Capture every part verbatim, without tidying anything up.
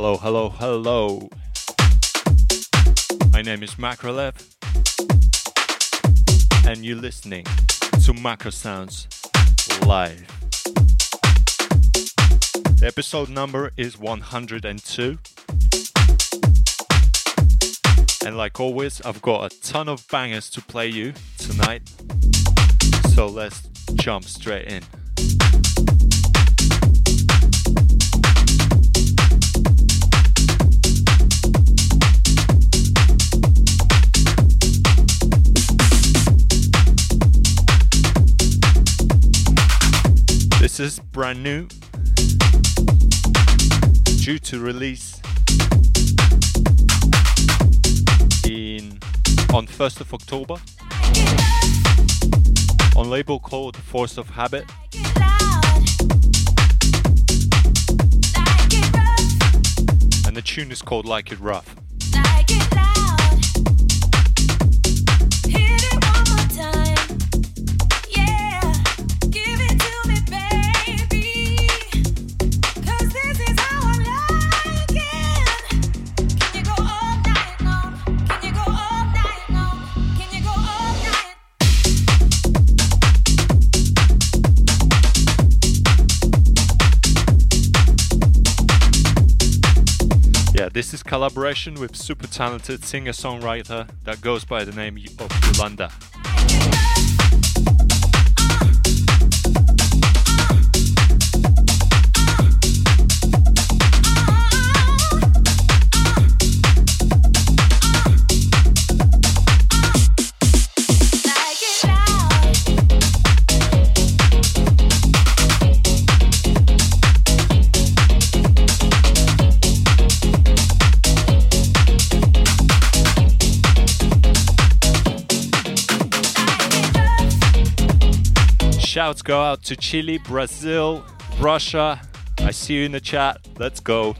Hello, hello, hello. My name is MacroLev, and you're listening to Macro Sounds Live. The episode number is one hundred two. And like always, I've got a ton of bangers to play you tonight. So let's jump straight in. This is brand new, due to release in on first of October on label called Force of Habit. And the tune is called Like It Rough. This is collaboration with super talented singer-songwriter that goes by the name of Yolanda. Shouts go out to Chile, Brazil, Russia. I see you in the chat. Let's go.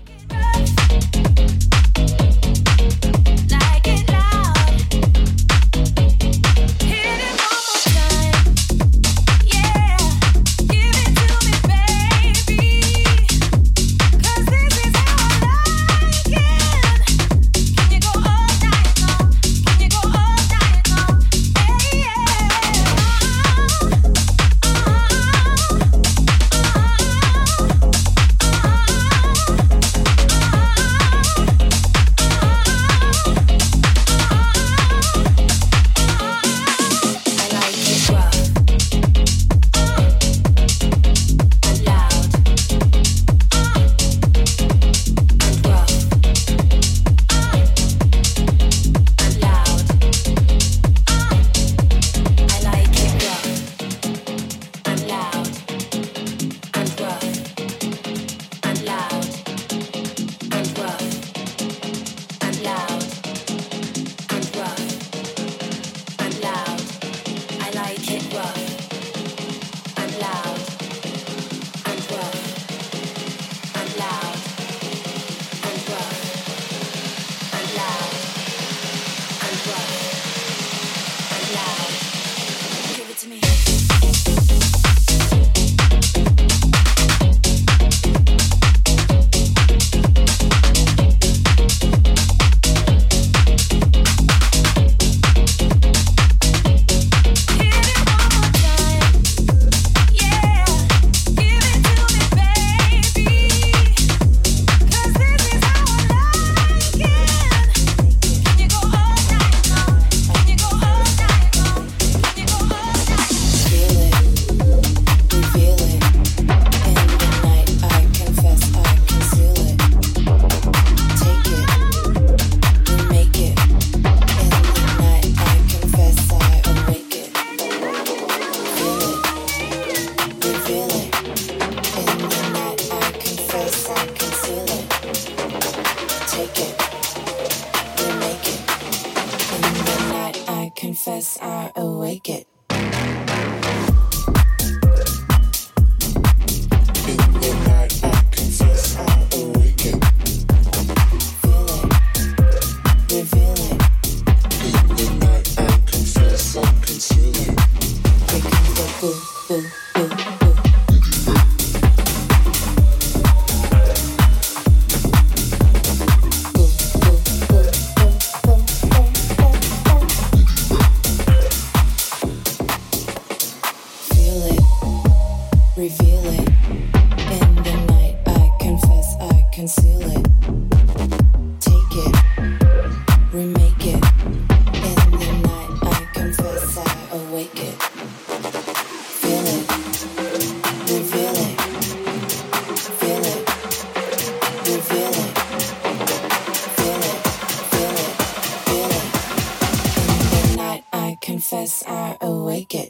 confess I awaken.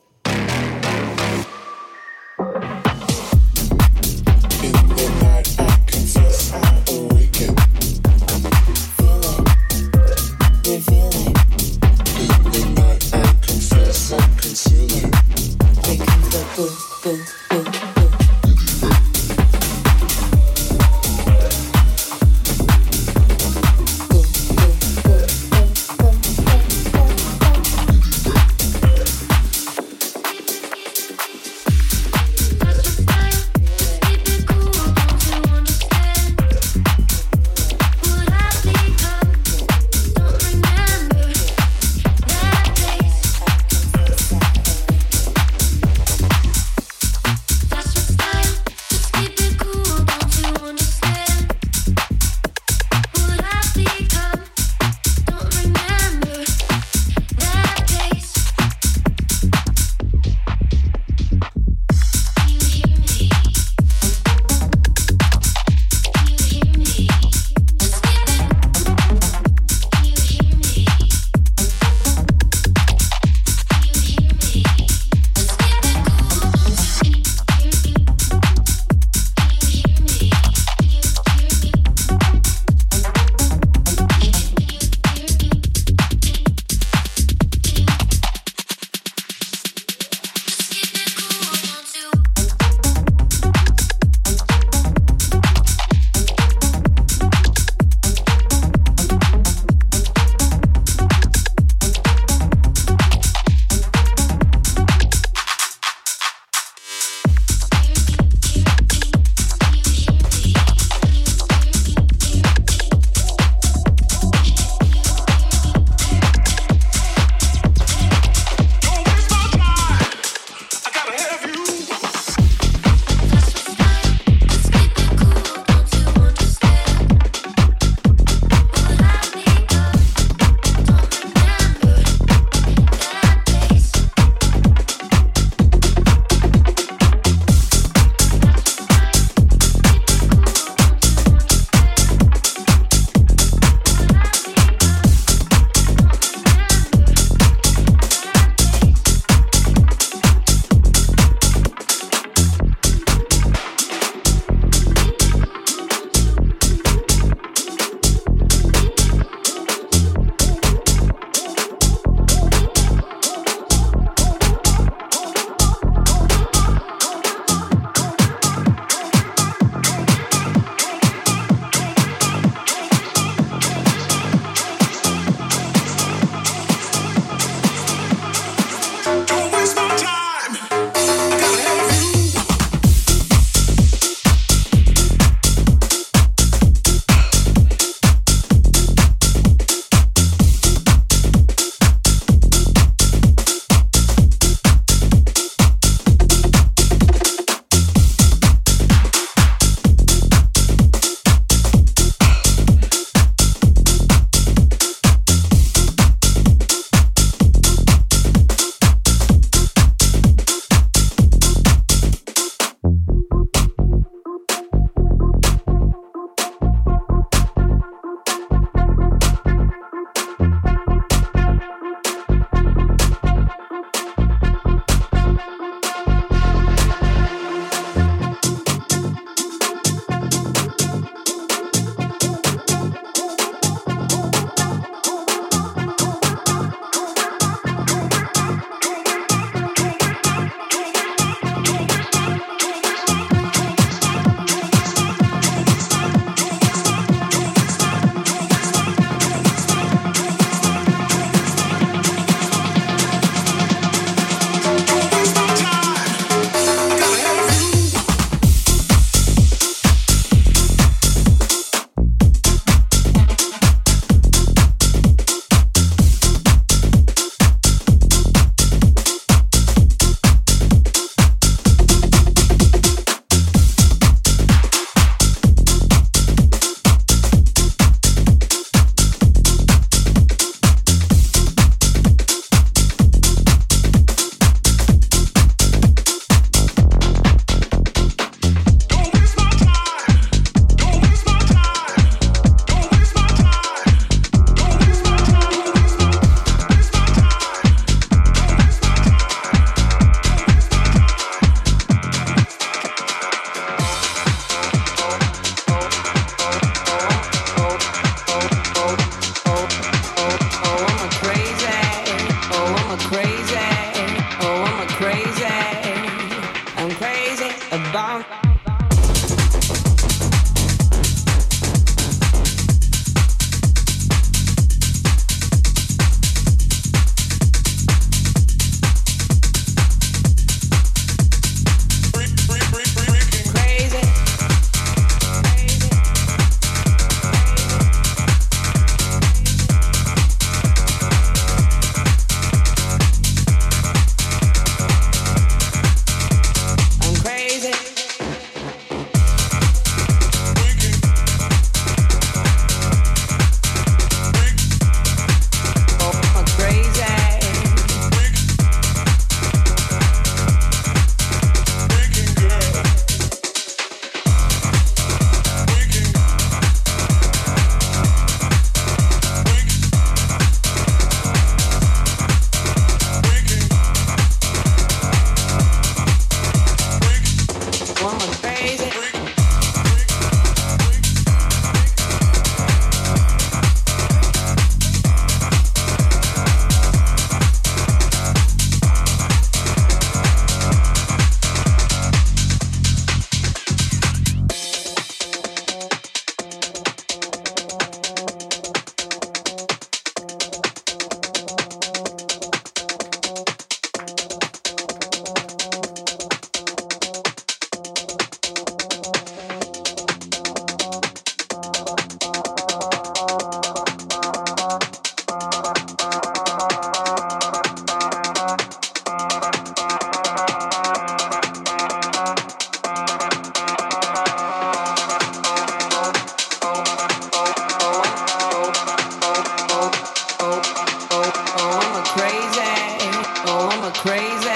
I'm crazy.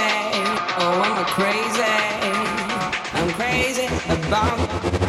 Oh, I'm crazy. I'm crazy about.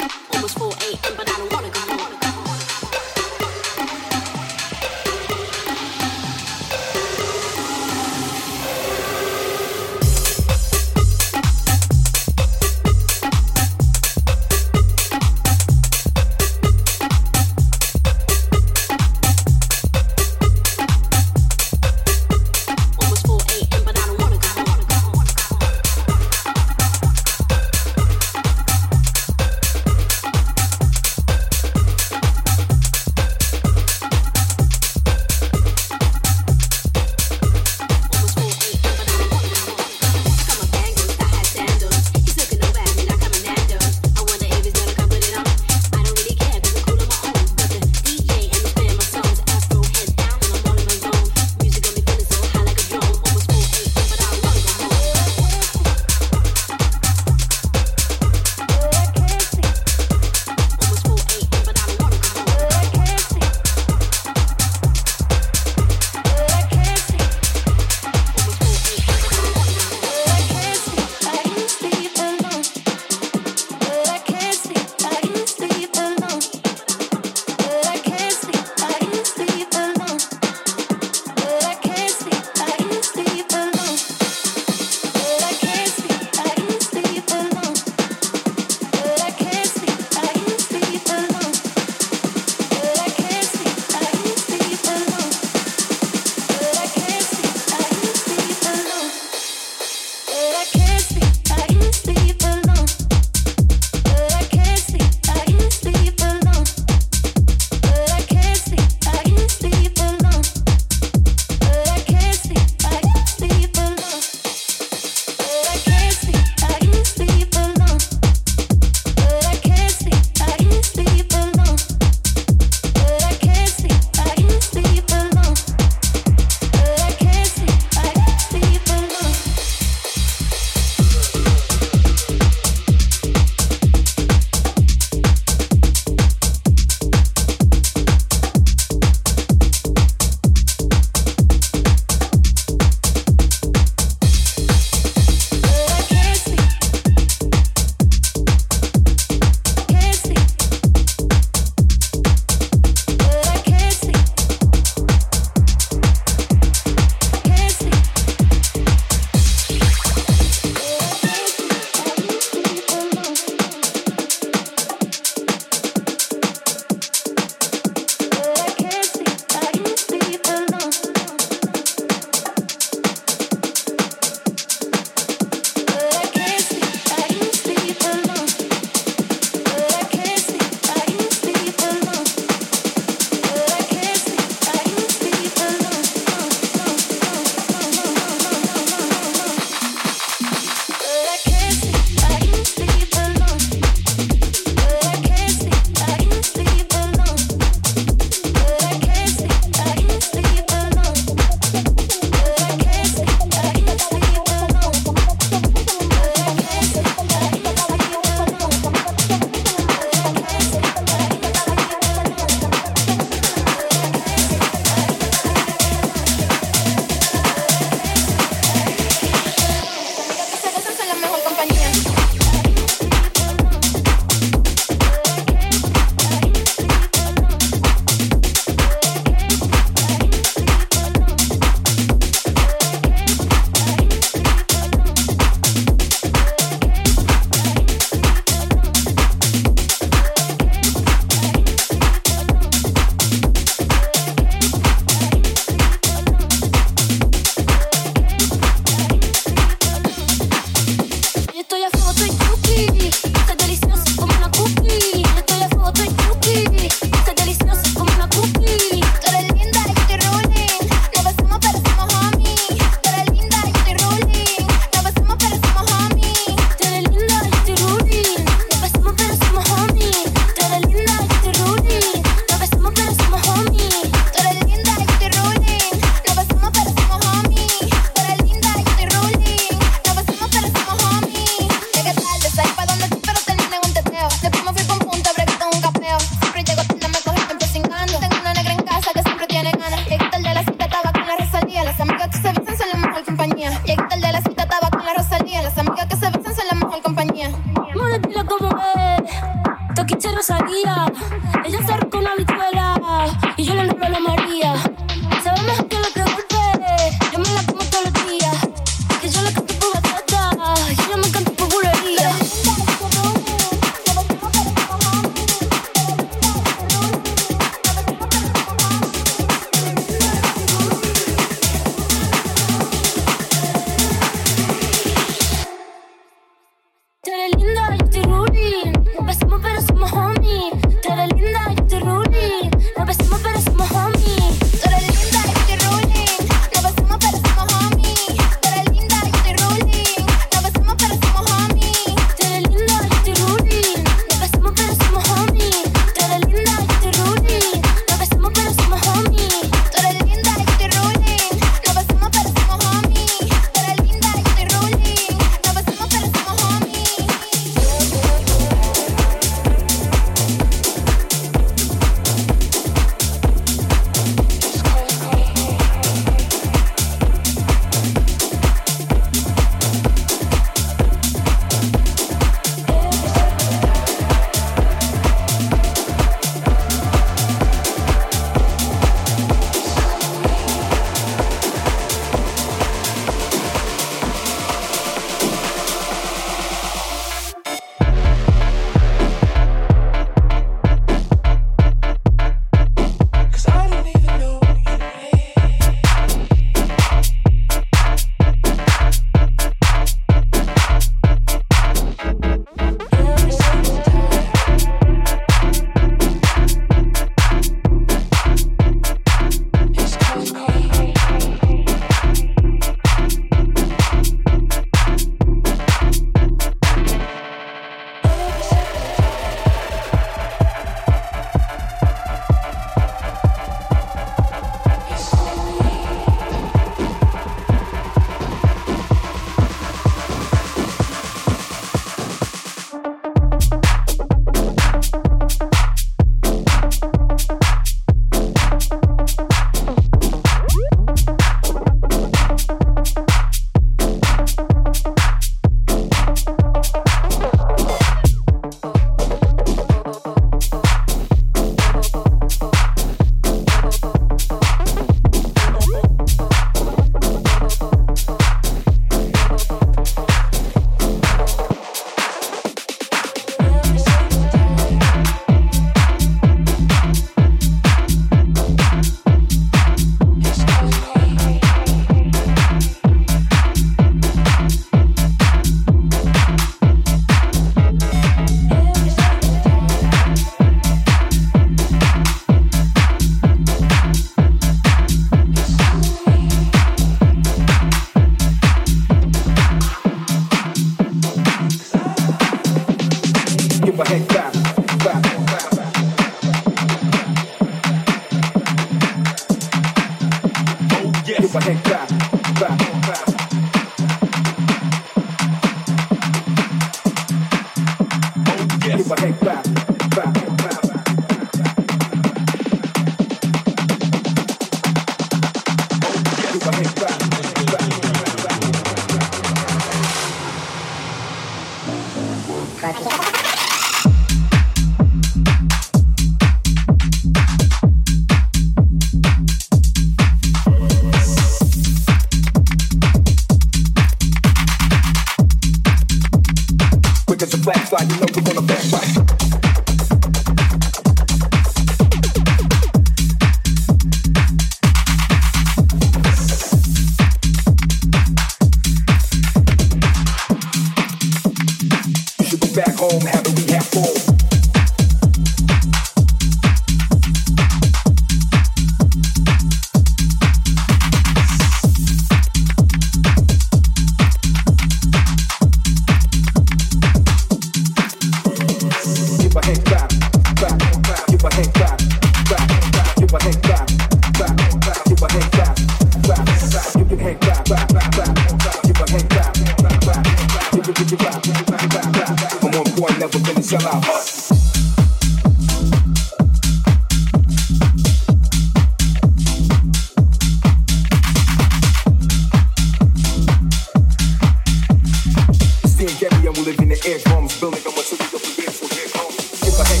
Building up until we get to the end, so here comes. If I hang.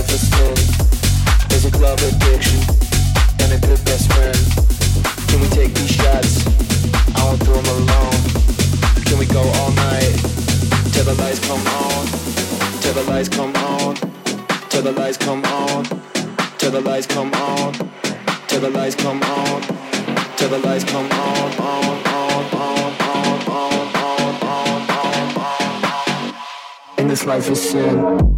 life is full. There's a glove addiction and a good best friend. Can we take these shots? I won't do them alone. Can we go all night? Till the lights come on. Till the lights come on. Till the lights come on. Till the lights come on. Till the lights come on. Till the lights come on. On, on, on, on, on, on, on, on, on. And this life is sin.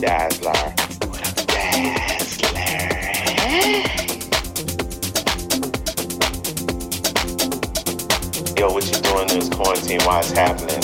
Dazzler. What up, Dazzler? Yo, what you doing in this quarantine? Why it's happening?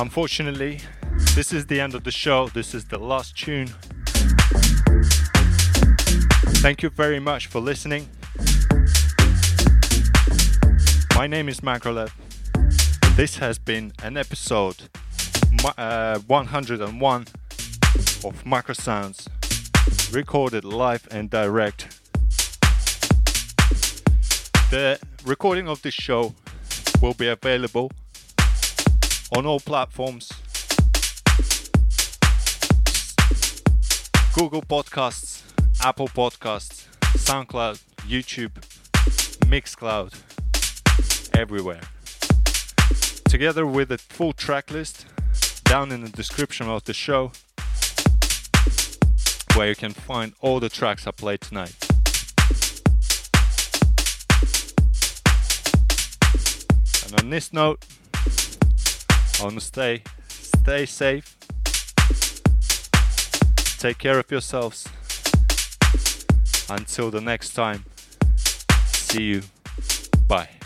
Unfortunately, this is the end of the show. This is the last tune. Thank you very much for listening. My name is MacroLev. This has been an episode uh, one hundred one of MacroSounds, recorded live and direct. The recording of this show will be available on all platforms: Google Podcasts, Apple Podcasts, SoundCloud, YouTube, Mixcloud, everywhere. Together with a full track list down in the description of the show, where you can find all the tracks I played tonight. And on this note, I want to stay, stay safe, take care of yourselves. Until the next time, see you, bye.